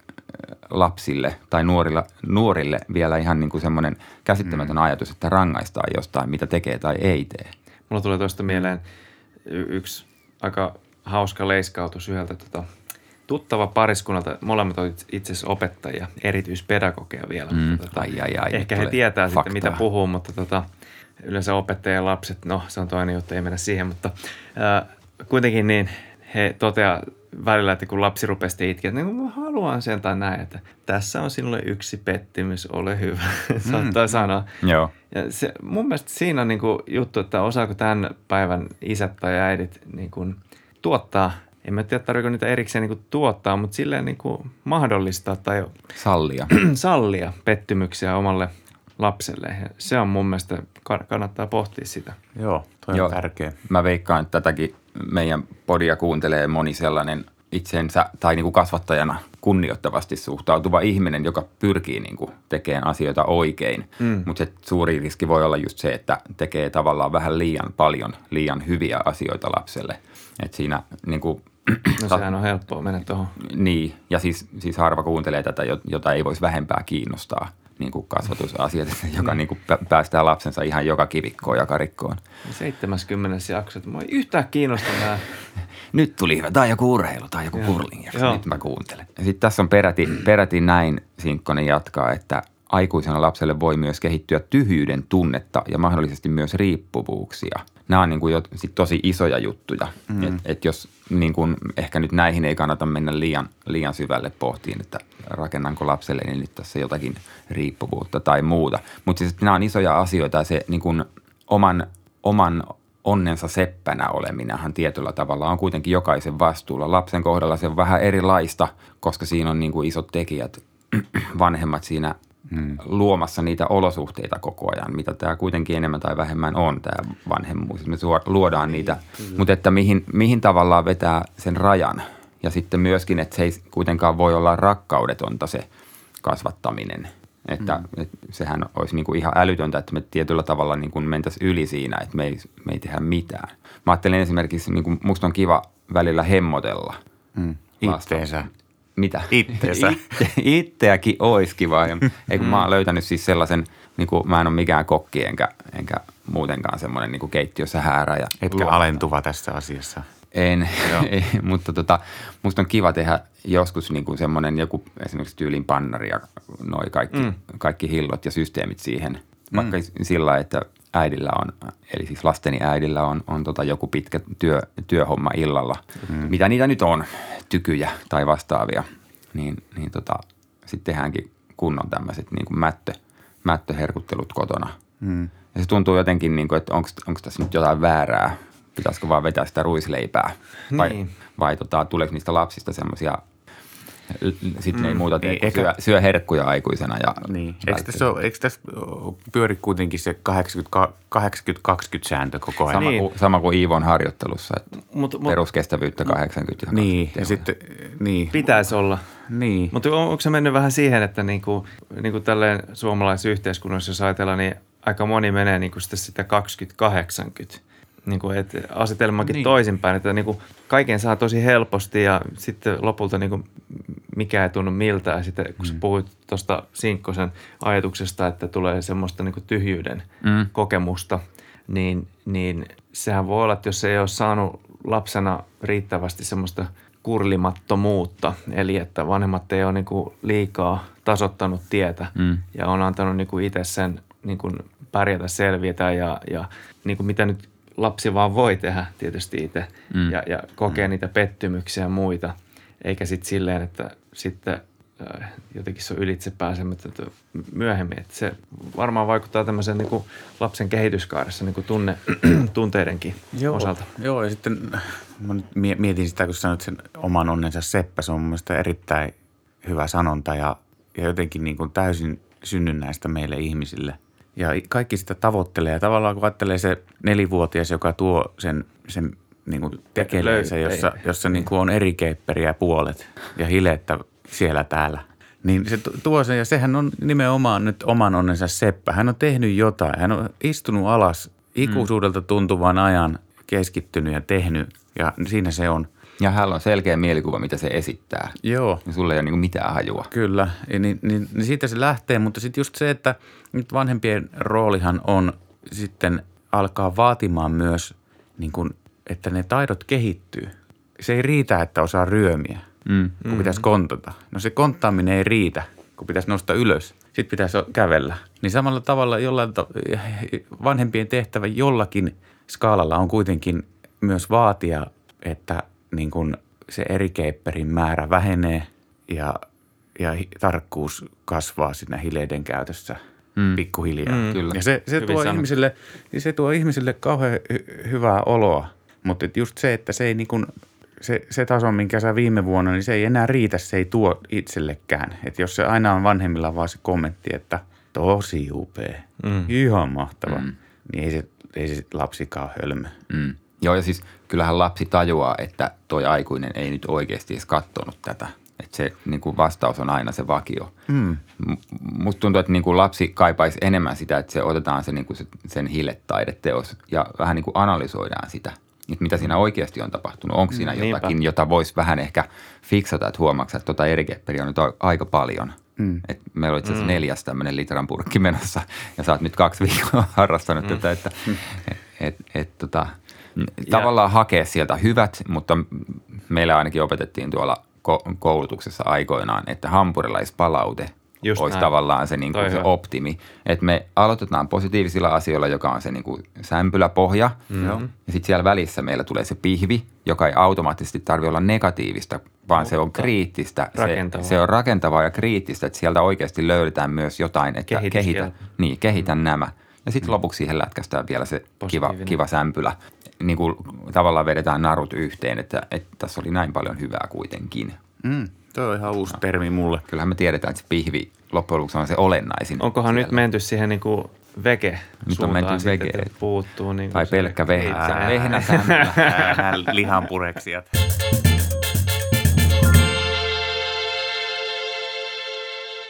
lapsille tai nuorilla, nuorille vielä ihan niin kuin semmoinen käsittämätön ajatus, että rangaistaan jostain, mitä tekee tai ei tee. Mulla tulee tuosta mieleen yksi aika hauska leiskautus yhdeltä tota, tuttava pariskunnalta. Molemmat ovat itse asiassa opettajia, erityispedagogeja vielä. Mm, tota, ai, ai, ai, ehkä he tietää faktaa. Sitten, mitä puhuu, mutta tota, yleensä opettajien lapset, no se on toinen juttu, ei mennä siihen, mutta äh, kuitenkin niin he toteaa välillä, että kun lapsi rupesi itkeä, että mä haluan sen tai näin, että tässä on sinulle yksi pettymys, ole hyvä, saattaa mm. sanoa. Joo. Ja se, mun mielestä siinä on niin kuin juttu, että osaako tämän päivän isät tai äidit niin kuin tuottaa, en mä tiedä tarvitseeko niitä erikseen niin kuin tuottaa, mutta silleen niin kuin mahdollistaa tai sallia. sallia pettymyksiä omalle lapselle. Ja se on mun mielestä, kannattaa pohtia sitä. Joo, toi Joo. on tärkeä. Mä veikkaan, että tätäkin meidän podia kuuntelee moni sellainen itsensä tai niin kuin kasvattajana kunnioittavasti suhtautuva ihminen, joka pyrkii niin kuin tekemään asioita oikein. Mm. Mutta se suuri riski voi olla just se, että tekee tavallaan vähän liian paljon, liian hyviä asioita lapselle. Et siinä niin kuin, no sehän on helppoa mennä tuohon. Niin, ja siis, siis harva kuuntelee tätä, jota ei voisi vähempää kiinnostaa. Niin kuin kasvatusasiat, joka niin kuin päästää lapsensa ihan joka kivikkoon ja karikkoon. seitsemäskymmenes jakso, että mä oon yhtään kiinnostavaa. Nyt tuli hyvä, tai joku urheilu, tai joku curling jakso, nyt mä kuuntelen. Ja sitten tässä on peräti, peräti näin, Sinkkonen jatkaa, että aikuisena lapselle voi myös kehittyä tyhjyyden tunnetta ja mahdollisesti myös riippuvuuksia. Nämä on niin kuin jo, sit tosi isoja juttuja, mm. että et jos niin kuin, ehkä nyt näihin ei kannata mennä liian, liian syvälle pohtiin, että rakennanko lapselle niin nyt tässä jotakin riippuvuutta tai muuta. Mutta siis nämä on isoja asioita ja se niin kuin oman, oman onnensa seppänä oleminenhan tietyllä tavalla on kuitenkin jokaisen vastuulla. Lapsen kohdalla se on vähän erilaista, koska siinä on niin kuin isot tekijät, vanhemmat siinä Hmm. luomassa niitä olosuhteita koko ajan, mitä tämä kuitenkin enemmän tai vähemmän on, tämä vanhemmuus. Me luodaan niitä, hmm. mutta että mihin, mihin tavallaan vetää sen rajan. Ja sitten myöskin, että se ei kuitenkaan voi olla rakkaudetonta se kasvattaminen. Että, hmm. että sehän olisi niin kuin ihan älytöntä, että me tietyllä tavalla niin kuin mentäisiin yli siinä, että me ei, me ei tehdä mitään. Mä ajattelen esimerkiksi, niin kuin musta on kiva välillä hemmotella. Hmm. Itteensä. Mitä? Itteensä. Itte, itteäkin olisi kiva. Ei kun mä oon löytänyt siis sellaisen, niin kuin, mä en ole mikään kokki enkä, enkä muutenkaan semmoinen niin kuin keittiössä häärä. Ja etkä luoda. Alentuva tässä asiassa. En, ei, mutta tota, musta on kiva tehdä joskus niin kuin semmoinen joku esimerkiksi tyylin pannari ja noi kaikki, mm. kaikki hillot ja systeemit siihen. Vaikka mm. sillä, että äidillä on, eli siis lasteni äidillä on, on tota joku pitkä työ, työhomma illalla, mm. mitä niitä nyt on, tykyjä tai vastaavia, niin, niin tota, sitten tehdäänkin kunnon tämmöiset niin kuin mättö, mättöherkuttelut kotona. Mm. Ja se tuntuu jotenkin, niin kuin, että onko tässä nyt jotain väärää, pitäisikö vaan vetää sitä ruisleipää vai, niin. vai tota, tuleeko niistä lapsista semmoisia... Sitten mm, ei muuta tee, eikä, syö, syö herkkuja aikuisena. Ja niin. eikö, tässä ole, eikö tässä pyöri kuitenkin se kahdeksankymmentä kaksikymmentä sääntö koko ajan? Sama, niin. ku, sama kuin Iivon harjoittelussa, että mut, mut, peruskestävyyttä kahdeksankymmentä. Niin, ja sitten, niin. Pitäisi olla. Niin. Mutta on, onko se mennyt vähän siihen, että niinku, niinku tälleen suomalaisessa yhteiskunnassa, jos ajatellaan, niin aika moni menee niinku sitä, sitä kaksikymmentä kahdeksankymmentä. Niinku, et asetelmakin niin. toisinpäin, että niinku kaiken saa tosi helposti ja sitten lopulta niinku mikä ei tunnu miltään. Ja sitten kun sä puhuit tuosta Sinkkosen ajatuksesta, että tulee semmoista niinku tyhjyyden mm. kokemusta, niin, niin sehän voi olla, että jos ei ole saanut lapsena riittävästi semmoista kurlimattomuutta, eli että vanhemmat ei ole niinku liikaa tasoittanut tietä mm. ja on antanut niinku itse sen niinku pärjätä, selvitä ja, ja niinku mitä nyt lapsi vaan voi tehdä tietysti itse mm. ja, ja kokee mm. niitä pettymyksiä ja muita. Eikä sitten silleen, että sitten äh, jotenkin se on ylitse pääsemättä myöhemmin. Että se varmaan vaikuttaa tämmöiseen niin kuin lapsen kehityskaaressa niin kuin tunne, tunteidenkin joo, osalta. Joo, ja sitten mä nyt mietin sitä, kun sanoit sen oman onnensa seppä. Se on mun mielestä erittäin hyvä sanonta ja, ja jotenkin niin kuin täysin synnynnäistä meille ihmisille. Ja kaikki sitä tavoittelee ja tavallaan kun ajattelee se nelivuotias, joka tuo sen, sen niin kuin tekeleensä, jossa, jossa niin kuin on eri keipperiä puolet ja hilettä siellä täällä. Niin se tuo sen ja sehän on nimenomaan nyt oman onnensa seppä. Hän on tehnyt jotain. Hän on istunut alas ikuisuudelta tuntuvan ajan, keskittynyt ja tehnyt ja siinä se on. Ja hänellä on selkeä mielikuva, mitä se esittää. Joo. Ja sulla ei ole niin kuin mitään hajua. Kyllä, ja niin, niin, niin siitä se lähtee, mutta sitten just se, että nyt vanhempien roolihan on sitten alkaa vaatimaan myös, niin kuin, että ne taidot kehittyy. Se ei riitä, että osaa ryömiä, mm. kun mm. pitäisi kontata. No se konttaaminen ei riitä, kun pitäisi nostaa ylös. Sitten pitäisi kävellä. Niin samalla tavalla jollain vanhempien tehtävä jollakin skaalalla on kuitenkin myös vaatia, että – niin kun se eri keipperin määrä vähenee ja, ja tarkkuus kasvaa siinä hileiden käytössä mm. pikkuhiljaa. Mm, kyllä. Ja se, se, tuo ihmisille, se tuo ihmisille kauhean hy- hyvää oloa, mutta just se, että se, ei niin kun, se, se taso, minkä sä viime vuonna, niin se ei enää riitä, se ei tuo itsellekään. Että jos se aina on vanhemmilla vaan se kommentti, että tosi upea, mm. ihan mahtava, mm. niin ei se, ei se lapsikaan hölmö. Mm. Joo, ja siis kyllähän lapsi tajuaa, että toi aikuinen ei nyt oikeasti edes katsonut tätä. Että se niin kuin vastaus on aina se vakio. Mm. Musta tuntuu, että niin kuin lapsi kaipaisi enemmän sitä, että se otetaan se, niin kuin se, sen hiletaideteos ja vähän niin kuin analysoidaan sitä, että mitä siinä oikeasti on tapahtunut. Onko siinä mm, jotakin, niinpä. Jota voisi vähän ehkä fiksata, että huomaatko, että tuota eri kepperiä on nyt aika paljon. Mm. Et meillä on itse asiassa mm. neljäs tämmöinen litran purkki menossa ja sä oot nyt kaksi viikkoa harrastanut mm. tätä, että mm. et, et, et, tota... Tavallaan ja. Hakea sieltä hyvät, mutta meillä ainakin opetettiin tuolla koulutuksessa aikoinaan, että hampurilaispalaute just olisi näin. Tavallaan se, niin kuin se optimi. Että me aloitetaan positiivisilla asioilla, joka on se niin kuin sämpyläpohja. Mm-hmm. Ja sitten siellä välissä meillä tulee se pihvi, joka ei automaattisesti tarvitse olla negatiivista, vaan mutta se on kriittistä. Se, se on rakentavaa ja kriittistä, että sieltä oikeasti löydetään myös jotain, että kehitä, niin, kehitä mm-hmm. nämä. Ja sitten lopuksi siihen lätkästään vielä se kiva, kiva sämpylä. Niin kuin tavallaan vedetään narut yhteen, että, että tässä oli näin paljon hyvää kuitenkin. Mm, toi on ihan uusi no. termi mulle. Kyllähän me tiedetään, että se pihvi loppujen lopuksi on se olennaisin. Onkohan siellä. Nyt menty siihen niin kuin vege suuntaan sitten, vege. Että puuttuu. Niin tai pelkkä vehnä. Vehnä sämpylä. Lihanpureksijat.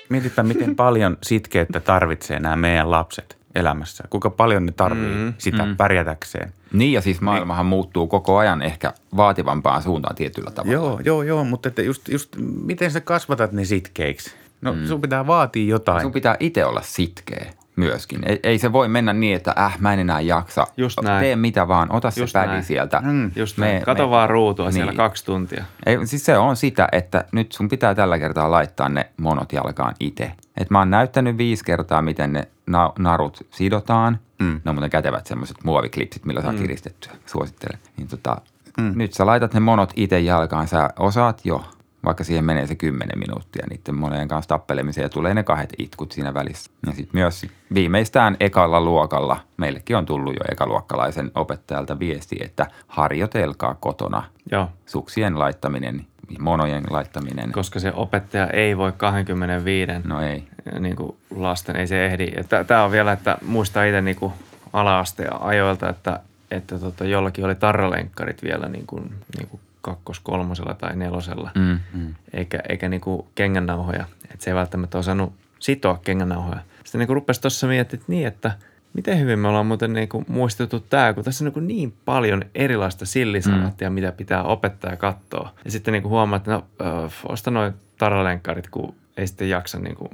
Mietitään, miten paljon sitkeyttä tarvitsee nämä meidän lapset. Elämässä. Kuinka paljon ne tarvitsee mm, sitä mm. pärjätäkseen. Niin ja siis maailmahan niin. muuttuu koko ajan ehkä vaativampaan suuntaan tietyllä tavalla. Joo, joo, joo, mutta että just, just miten sä kasvatat ne sitkeiksi? No mm. sun pitää vaatia jotain. Sun pitää itse olla sitkeä myöskin. Ei, ei se voi mennä niin, että äh mä en enää jaksa. Just näin. Tee mitä vaan, ota just se pädi näin. Sieltä. Mm. Just me, näin. Kato me, vaan ruutua niin. siellä kaksi tuntia. Ei, siis se on sitä, että nyt sun pitää tällä kertaa laittaa ne monot jalkaan itse. Et mä oon näyttänyt viisi kertaa, miten ne na- narut sidotaan. Mm. Ne on muuten kätevät semmoiset muoviklipsit, millä saa mm. kiristettyä. Suosittelen. Niin tota, mm. nyt sä laitat ne monot itse jalkaan. Sä osaat jo, vaikka siihen menee se kymmenen minuuttia niiden monojen kanssa tappelemiseen. Ja tulee ne kahdet itkut siinä välissä. Ja sitten myös viimeistään ekalla luokalla. Meillekin on tullut jo ekaluokkalaisen opettajalta viesti, että harjoitelkaa kotona joo. suksien laittaminen. Monojen laittaminen. Koska se opettaja ei voi kaksikymmentäviisi no ei. Niin kuin lasten, ei se ehdi. Tämä on vielä, että muistaa itse niin kuin ala-asteen ajoilta, että, että tota, jollakin oli tarralenkkarit vielä niin kuin, niin kuin kakkos, kolmosella tai nelosella, mm, mm. eikä, eikä niin kuin kengännauhoja. Et se ei välttämättä osannut sitoa kengännauhoja. Sitten niin kuin rupesi tuossa miettimään niin, että miten hyvin me ollaan muuten niin kuin muistettu tämä, kun tässä on niin, niin paljon erilaista sillisalaattia, mm. mitä pitää opettaa ja katsoa. Ja sitten niin kuin huomaa, että no, ö, osta noi taralenkkarit, kun ei sitten jaksa. Niin kuin.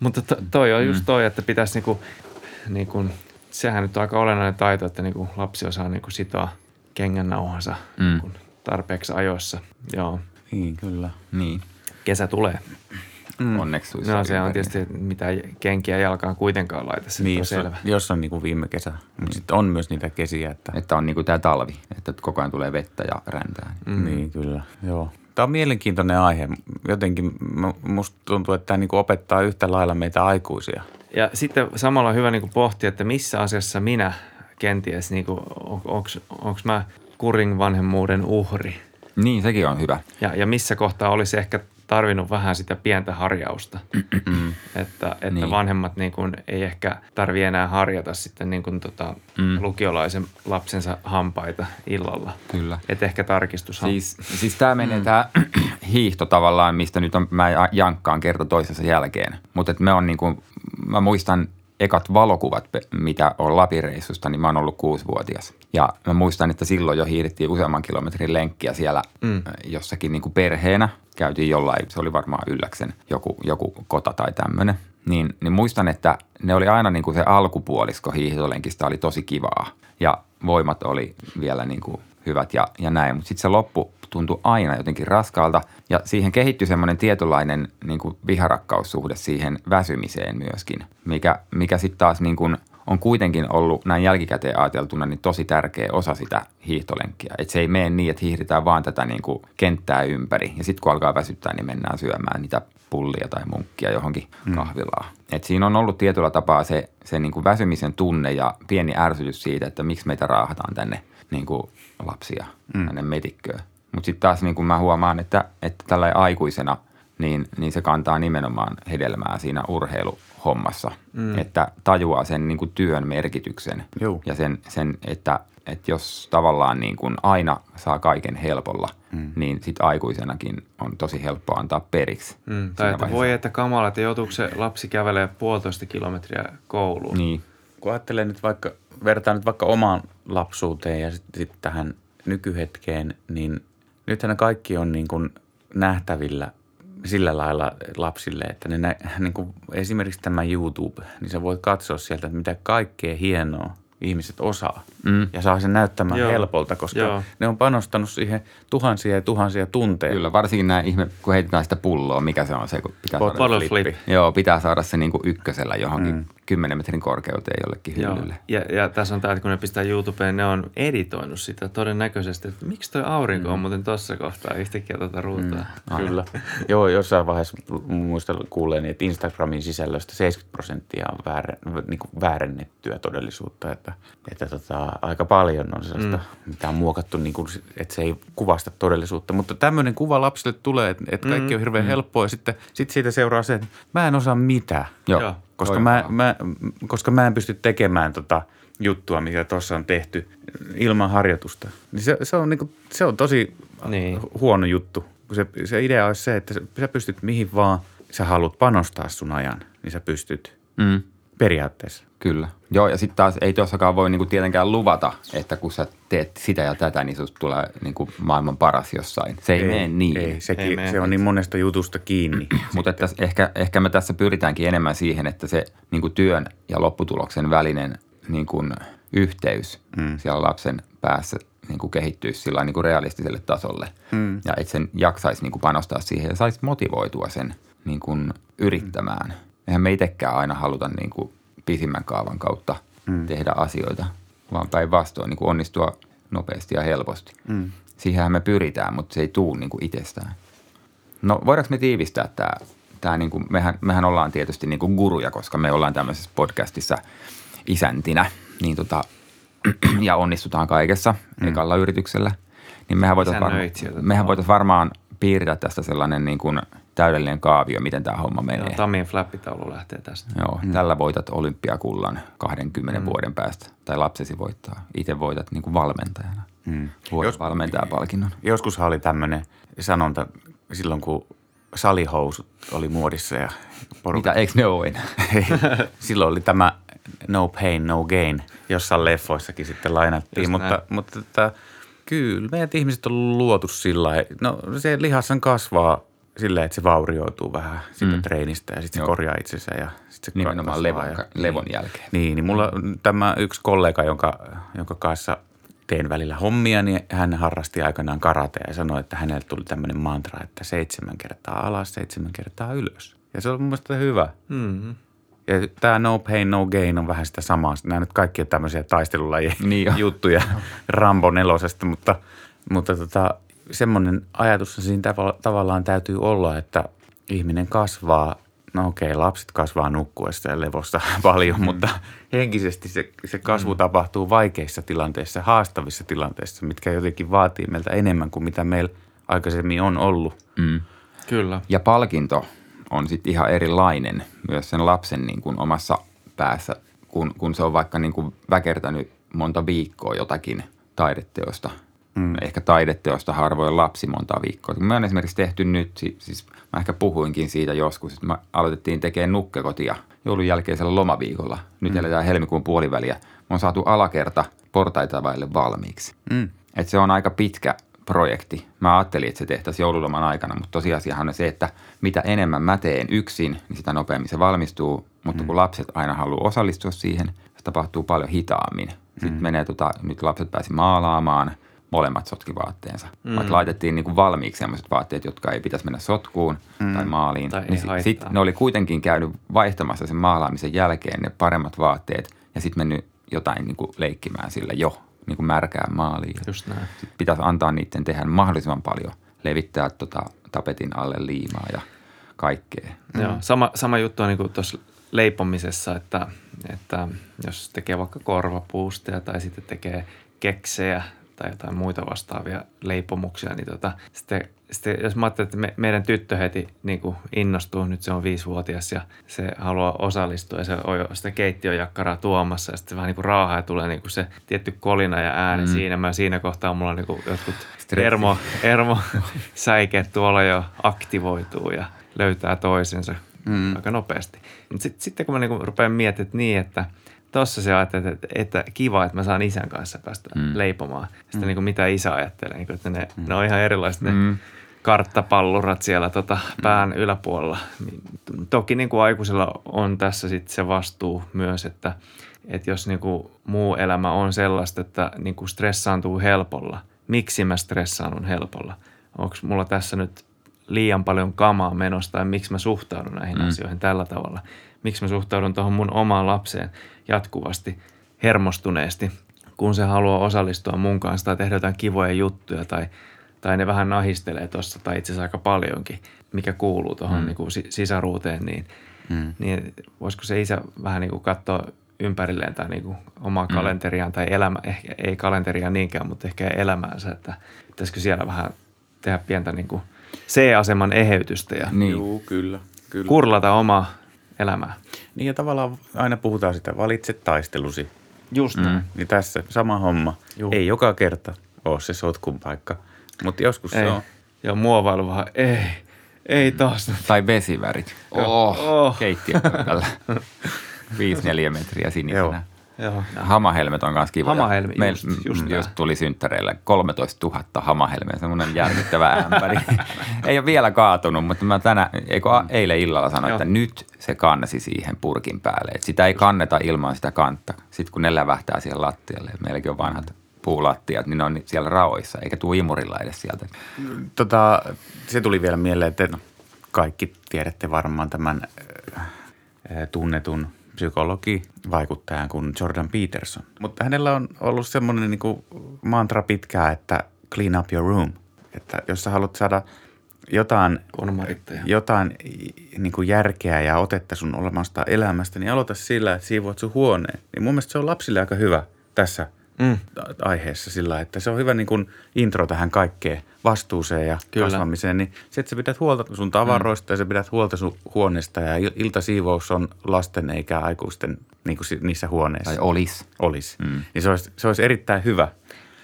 Mutta to, toi on mm. just toi, että pitäisi, niin kuin, niin kuin, sehän nyt on aika olennainen taito, että niin kuin lapsi osaa niin kuin sitoa kengännauhansa mm. niin kuin tarpeeksi ajoissa. Joo. Niin, kyllä. Niin. Kesä tulee. mm. onneksi. No se on tietysti, mitä kenkiä jalkaan kuitenkaan laita, se niin, on selvä. Jos on niin kuin viime kesä, mm. mutta sitten on myös niitä kesiä. Että, että on niin kuin tämä talvi, että koko ajan tulee vettä ja räntää. Mm. Niin kyllä, joo. Tämä on mielenkiintoinen aihe. Jotenkin musta tuntuu, että tämä niin kuin opettaa yhtä lailla meitä aikuisia. Ja sitten samalla on hyvä niin kuin pohtia, että missä asiassa minä kenties, niin kuin, on, onko mä kurin vanhemmuuden uhri? Niin, sekin on hyvä. Ja, ja missä kohtaa olisi ehkä tarvinnut vähän sitä pientä harjausta, että, että niin. vanhemmat niin kuin ei ehkä tarvitse enää harjata sitten niin kuin tota mm. lukiolaisen lapsensa hampaita illalla. Kyllä. Että ehkä tarkistus. Siis, siis tämä menee mm. tämä hiihto tavallaan, mistä nyt on, mä jankkaan kerta toisensa jälkeen, mutta että me on niin kuin, mä muistan ekat valokuvat, mitä on Lapin reissusta, niin mä oon ollut kuusivuotias. Ja mä muistan, että silloin jo hiihdettiin useamman kilometrin lenkkiä siellä mm. jossakin niin kuin perheenä. Käytiin jollain, se oli varmaan Ylläksen joku, joku kota tai tämmöinen. Niin, niin muistan, että ne oli aina niin kuin se alkupuolisko hiihtolenkistä oli tosi kivaa. Ja voimat oli vielä niin kuin hyvät ja, ja näin. Mutta sitten se loppu tuntui aina jotenkin raskaalta. Ja siihen kehittyi semmoinen tietynlainen niin kuin viharakkaussuhde siihen väsymiseen myöskin, mikä, mikä sitten taas niin kuin on kuitenkin ollut näin jälkikäteen ajateltuna niin tosi tärkeä osa sitä hiihtolenkkiä. Että se ei mene niin, että hiihditään vaan tätä niin kuin kenttää ympäri. Ja sitten kun alkaa väsyttää, niin mennään syömään niitä pullia tai munkkia johonkin mm. kahvilaan. Et siinä on ollut tietyllä tapaa se, se niin kuin väsymisen tunne ja pieni ärsytys siitä, että miksi meitä raahataan tänne niin kuin lapsia, mm. tänne metikköön. Mutta sitten taas niin kun mä huomaan, että, että tällainen aikuisena, niin, niin se kantaa nimenomaan hedelmää siinä urheiluhommassa. Mm. Että tajuaa sen niin kun työn merkityksen. Juu. Ja sen, sen että, että jos tavallaan niin kun aina saa kaiken helpolla, mm. niin sitten aikuisenakin on tosi helppo antaa periksi. Mm. Tai että voi että kamala, että joutuuko se lapsi kävelemään puolitoista kilometriä kouluun? Niin. Kun ajattelee nyt vaikka, vertaan nyt vaikka omaan lapsuuteen ja sitten sit tähän nykyhetkeen, niin nythän ne kaikki on niin kuin nähtävillä sillä lailla lapsille, että ne nä, niin kuin esimerkiksi tämä YouTube, niin sä voit katsoa sieltä, että mitä kaikkea hienoa ihmiset osaa mm. ja saa sen näyttämään Joo. helpolta, koska Joo. ne on panostanut siihen tuhansia ja tuhansia tunteja. Kyllä, varsinkin nämä ihme, kun heitetään sitä pulloa, mikä se on se, kun pitää Pot- saada flippi. Joo, pitää saada se niin kuin ykkösellä johonkin mm. kymmenen metrin korkeuteen jollekin hyllylle. Ja, ja tässä on tämä, että kun ne pistää YouTubeen, ne on editoinut sitä todennäköisesti, että miksi toi aurinko mm. on muuten tuossa kohtaa yhtäkkiä tuota ruutaa. Mm. Kyllä. Joo, jossain vaiheessa muistan kuulleeni, että Instagramin sisällöstä seitsemänkymmentä prosenttia on väärä, niin kuin väärennettyä todellisuutta, että, että tota, aika paljon on sellaista, mm. mitä on muokattu, niin kuin, että se ei kuvasta todellisuutta. Mutta tämmöinen kuva lapsille tulee, että kaikki on hirveän mm. helppoa ja sitten sit siitä seuraa se, että mä en osaa mitään. Joo. Joo. Koska mä, mä, koska mä en pysty tekemään tota juttua, mikä tuossa on tehty ilman harjoitusta. Niin se, se, on, niinku, se on tosi niin. huono juttu. Se, se idea olisi se, että sä pystyt mihin vaan, sä haluat panostaa sun ajan, niin sä pystyt mm. periaatteessa. Kyllä. Joo, ja sitten taas ei tuossakaan voi niinku tietenkään luvata, että kun sä teet sitä ja tätä, niin susta tulee niinku maailman paras jossain. Se ei, ei mene niin. Ei, sekin, ei mene. Se on niin monesta jutusta kiinni. Mutta ehkä, ehkä me tässä pyritäänkin enemmän siihen, että se niinku työn ja lopputuloksen välinen niinku yhteys mm. siellä lapsen päässä niinku kehittyisi sillä niinku realistiselle tasolle. Mm. Ja että sen jaksaisi niinku panostaa siihen ja saisi motivoitua sen niinku yrittämään. Eihän me itsekään aina haluta niinku pisimmän kaavan kautta mm. tehdä asioita, vaan päinvastoin niin onnistua nopeasti ja helposti. Mm. Siihenhän me pyritään, mutta se ei tule niin kuin itsestään. No voidaanko me tiivistää tämä? tämä niin kuin, mehän, mehän ollaan tietysti niin kuin guruja, koska me ollaan tämmöisessä podcastissa isäntinä niin tota, ja onnistutaan kaikessa mm. ekalla yrityksellä. Niin mehän voitaisiin varma, voitais varmaan piirtää tästä sellainen niin kuin täydellinen kaavio, miten tämä homma menee. Joo, Tamin flappitaulu lähtee tästä. Joo, mm. tällä voitat olympiakullan kaksikymmentä mm. vuoden päästä, tai lapsesi voittaa. Itse voitat niin kuin valmentajana, mm. Jos, valmentajapalkinnon. Joskus oli tämmöinen sanonta silloin, kun salihousut oli muodissa ja porukat. Mitä, eikö ne ole enää? Silloin oli tämä no pain, no gain, jossain leffoissakin sitten lainattiin, mutta, mutta että, kyllä meidät ihmiset on luotu sillä lailla. No se lihassan kasvaa silleen, että se vaurioituu vähän siitä mm. treenistä ja sitten se Joo. korjaa itsensä ja sitten se nimenomaan levon, ja, levon jälkeen. Niin, niin mulla tämä yksi kollega, jonka, jonka kanssa tein välillä hommia, niin hän harrasti aikanaan karatea ja sanoi, että hänelle tuli tämmöinen mantra, että seitsemän kertaa alas, seitsemän kertaa ylös. Ja se on mun mielestä hyvä. Mm-hmm. Ja tämä no pain, no gain on vähän sitä samaa. Nämä nyt kaikkia tämmöisiä taistelulajien niin juttuja Rambo nelosesta, mutta, mutta tota, semmoinen ajatus siinä tav- tavallaan täytyy olla, että ihminen kasvaa. No okei, lapset kasvaa nukkuessa ja levossa paljon, mm. mutta henkisesti se, se kasvu mm. tapahtuu vaikeissa tilanteissa, haastavissa tilanteissa, mitkä jotenkin vaatii meiltä enemmän kuin mitä meillä aikaisemmin on ollut. Mm. Kyllä. Ja palkinto on sitten ihan erilainen myös sen lapsen niin kuin omassa päässä, kun, kun se on vaikka niin kuin väkertänyt monta viikkoa jotakin taideteosta. Mm. Ehkä taideteosta harvoin lapsi monta viikkoa. Mä oon esimerkiksi tehty nyt, siis mä ehkä puhuinkin siitä joskus, että mä aloitettiin tekemään nukkekotia joulun jälkeisellä lomaviikolla. Nyt mm. eletään helmikuun puoliväliä. Mä oon saatu alakerta portaita vaille valmiiksi. Mm. Että se on aika pitkä projekti. Mä ajattelin, että se tehtäisiin joululoman aikana, mutta tosiasiahan on se, että mitä enemmän mä teen yksin, niin sitä nopeammin se valmistuu. Mutta mm. kun lapset aina haluaa osallistua siihen, se tapahtuu paljon hitaammin. Sitten mm. menee tota, nyt lapset pääsi maalaamaan. Molemmat sotki vaatteensa. Mm. Vaikka laitettiin niin kuin valmiiksi sellaiset vaatteet, jotka ei pitäisi mennä sotkuun mm. tai maaliin. Tai niin sitten sit ne oli kuitenkin käynyt vaihtamassa sen maalaamisen jälkeen ne paremmat vaatteet ja sitten mennyt jotain niin kuin leikkimään sillä jo niin kuin märkään maaliin. Just näin. Sitten pitäisi antaa niiden tehdä mahdollisimman paljon, levittää tota tapetin alle liimaa ja kaikkea. Mm. Joo, sama, sama juttu on niin kuin tuossa leipomisessa, että, että jos tekee vaikka korvapuusteja tai sitten tekee keksejä tai jotain muita vastaavia leipomuksia, niin tota, sitten, sitten jos mä ajattelin, että me, meidän tyttö heti niin kuin innostuu, nyt se on viisivuotias ja se haluaa osallistua ja se on jo sitä keittiöjakkaraa tuomassa ja sitten vähän niin kuin raahaa ja tulee niin kuin se tietty kolina ja ääni mm. siinä. Mä siinä kohtaa mulla on niin kuin jotkut ermo, ermo säikeet tuolla jo aktivoituu ja löytää toisensa mm. aika nopeasti. Mutta sit, sitten kun mä niin kuin rupean miettimään niin, että tossa se ajattelee, että, että kiva, että mä saan isän kanssa päästä mm. leipomaan. Sitten mm. niin kuin mitä isä ajattelee, niin kuin, että ne, mm. ne on ihan erilaiset ne mm. karttapallurat siellä tota, pään mm. yläpuolella. Toki niin kuin aikuisella on tässä sitten se vastuu myös, että, että jos niin kuin muu elämä on sellaista, että niin kuin stressaantuu helpolla. Miksi mä stressaanun helpolla? Onko mulla tässä nyt liian paljon kamaa menossa tai miksi mä suhtaudun näihin mm. asioihin tällä tavalla? Miksi mä suhtaudun tuohon mun omaan lapseen jatkuvasti hermostuneesti, kun se haluaa osallistua mun kanssa tai tehdä jotain kivoja juttuja tai, tai ne vähän nahistelee tuossa tai itse asiassa aika paljonkin, mikä kuuluu tuohon mm. niin kuin sisaruuteen, niin, mm. niin voisiko se isä vähän niin kuin katsoa ympärilleen tai niin kuin omaa mm. kalenteriaan tai elämä, ehkä ei kalenteriaan niinkään, mutta ehkä elämäänsä, että pitäisikö siellä vähän tehdä pientä niin kuin C-aseman eheytystä ja niin. Juu, kyllä, kyllä. kurlata omaa elämää. Niin ja tavallaan aina puhutaan sitä, valitse taistelusi. Just näin. Mm. Niin tässä sama homma. Juh. Ei joka kerta ole se sotkun paikka, mutta joskus ei. Se on. Ja muovailuhan ei, ei taas. Tai vesivärit. Oh, oh. Keittiöpöydällä. Viisi neljä metriä sinisenä. Joo. Hamahelmet on kanssa kivoja. Hamahelmi, just, Meil, just m- Jos tuli synttäreillä kolmetoistatuhatta hamahelmeä, semmoinen järkyttävä ämpäri. Ei ole vielä kaatunut, mutta mä tänä, eikö a, eilen illalla sanoin, että nyt se kannasi siihen purkin päälle. Et sitä ei kanneta ilman sitä kantta. Sitten kun ne lävähtää siihen lattialle, meilläkin on vanhat puulattiat, niin ne on siellä raoissa, eikä tuu imurilla edes sieltä. Tota, se tuli vielä mieleen, että no, kaikki tiedätte varmaan tämän äh, tunnetun psykologi vaikuttajan kuin Jordan Peterson. Mutta hänellä on ollut semmoinen niin kuin mantra pitkään, että clean up your room. Että jos sä haluat saada jotain, jotain niin kuin järkeä ja otetta sun olemasta elämästä, niin aloita sillä, että siivoat sun huoneen. Niin mun mielestä se on lapsille aika hyvä tässä mm. aiheessa sillä, että se on hyvä niin kuin intro tähän kaikkeen vastuuseen ja Kyllä. kasvamiseen. Niin se, että sä pidät huolta sun tavaroista mm. ja sä pidät huolta sun huoneesta ja iltasiivous on lasten eikä aikuisten niin kuin niissä huoneissa. Tai olis. Olis. Mm. Niin se olisi, se olisi erittäin hyvä.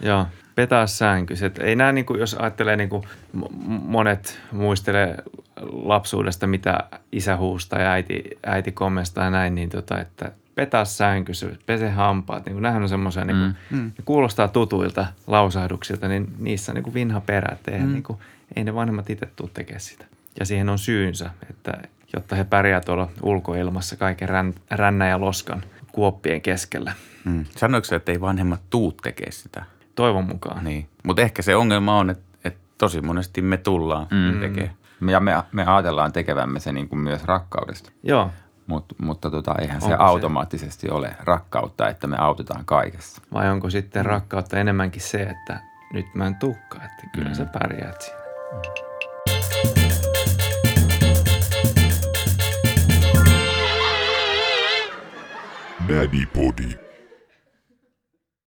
Joo, petää sänky. Ei nää niin kuin, jos ajattelee niin kuin monet muistelee lapsuudesta, mitä isä huustaa ja äiti, äiti kommentaa ja näin, niin tota, että petaa sänky, pese hampaat. Niin nämähän on semmoisia, niin kuin, mm. ne kuulostaa tutuilta lausahduksilta, niin niissä on niin kuin vinha perä. Mm. Niin kuin, ei ne vanhemmat itse tule tekemään sitä. Ja siihen on syynsä, että jotta he pärjää tuolla ulkoilmassa kaiken rän, rännän ja loskan kuoppien keskellä. Mm. Sanoitko sä, että ei vanhemmat tuu tekemään sitä? Toivon mukaan. Niin. Mutta ehkä se ongelma on, että, että tosi monesti me tullaan mm. tekemään. ja me, me ajatellaan tekevämme se niin kuin myös rakkaudesta. Joo. Mut, mutta tota, eihän onko se automaattisesti se? Ole rakkautta, että me autetaan kaikessa. Vai onko sitten rakkautta enemmänkin se, että nyt mä en tukkaa, että kyllä mm. sä pärjäät siinä. Mm. Daddy body.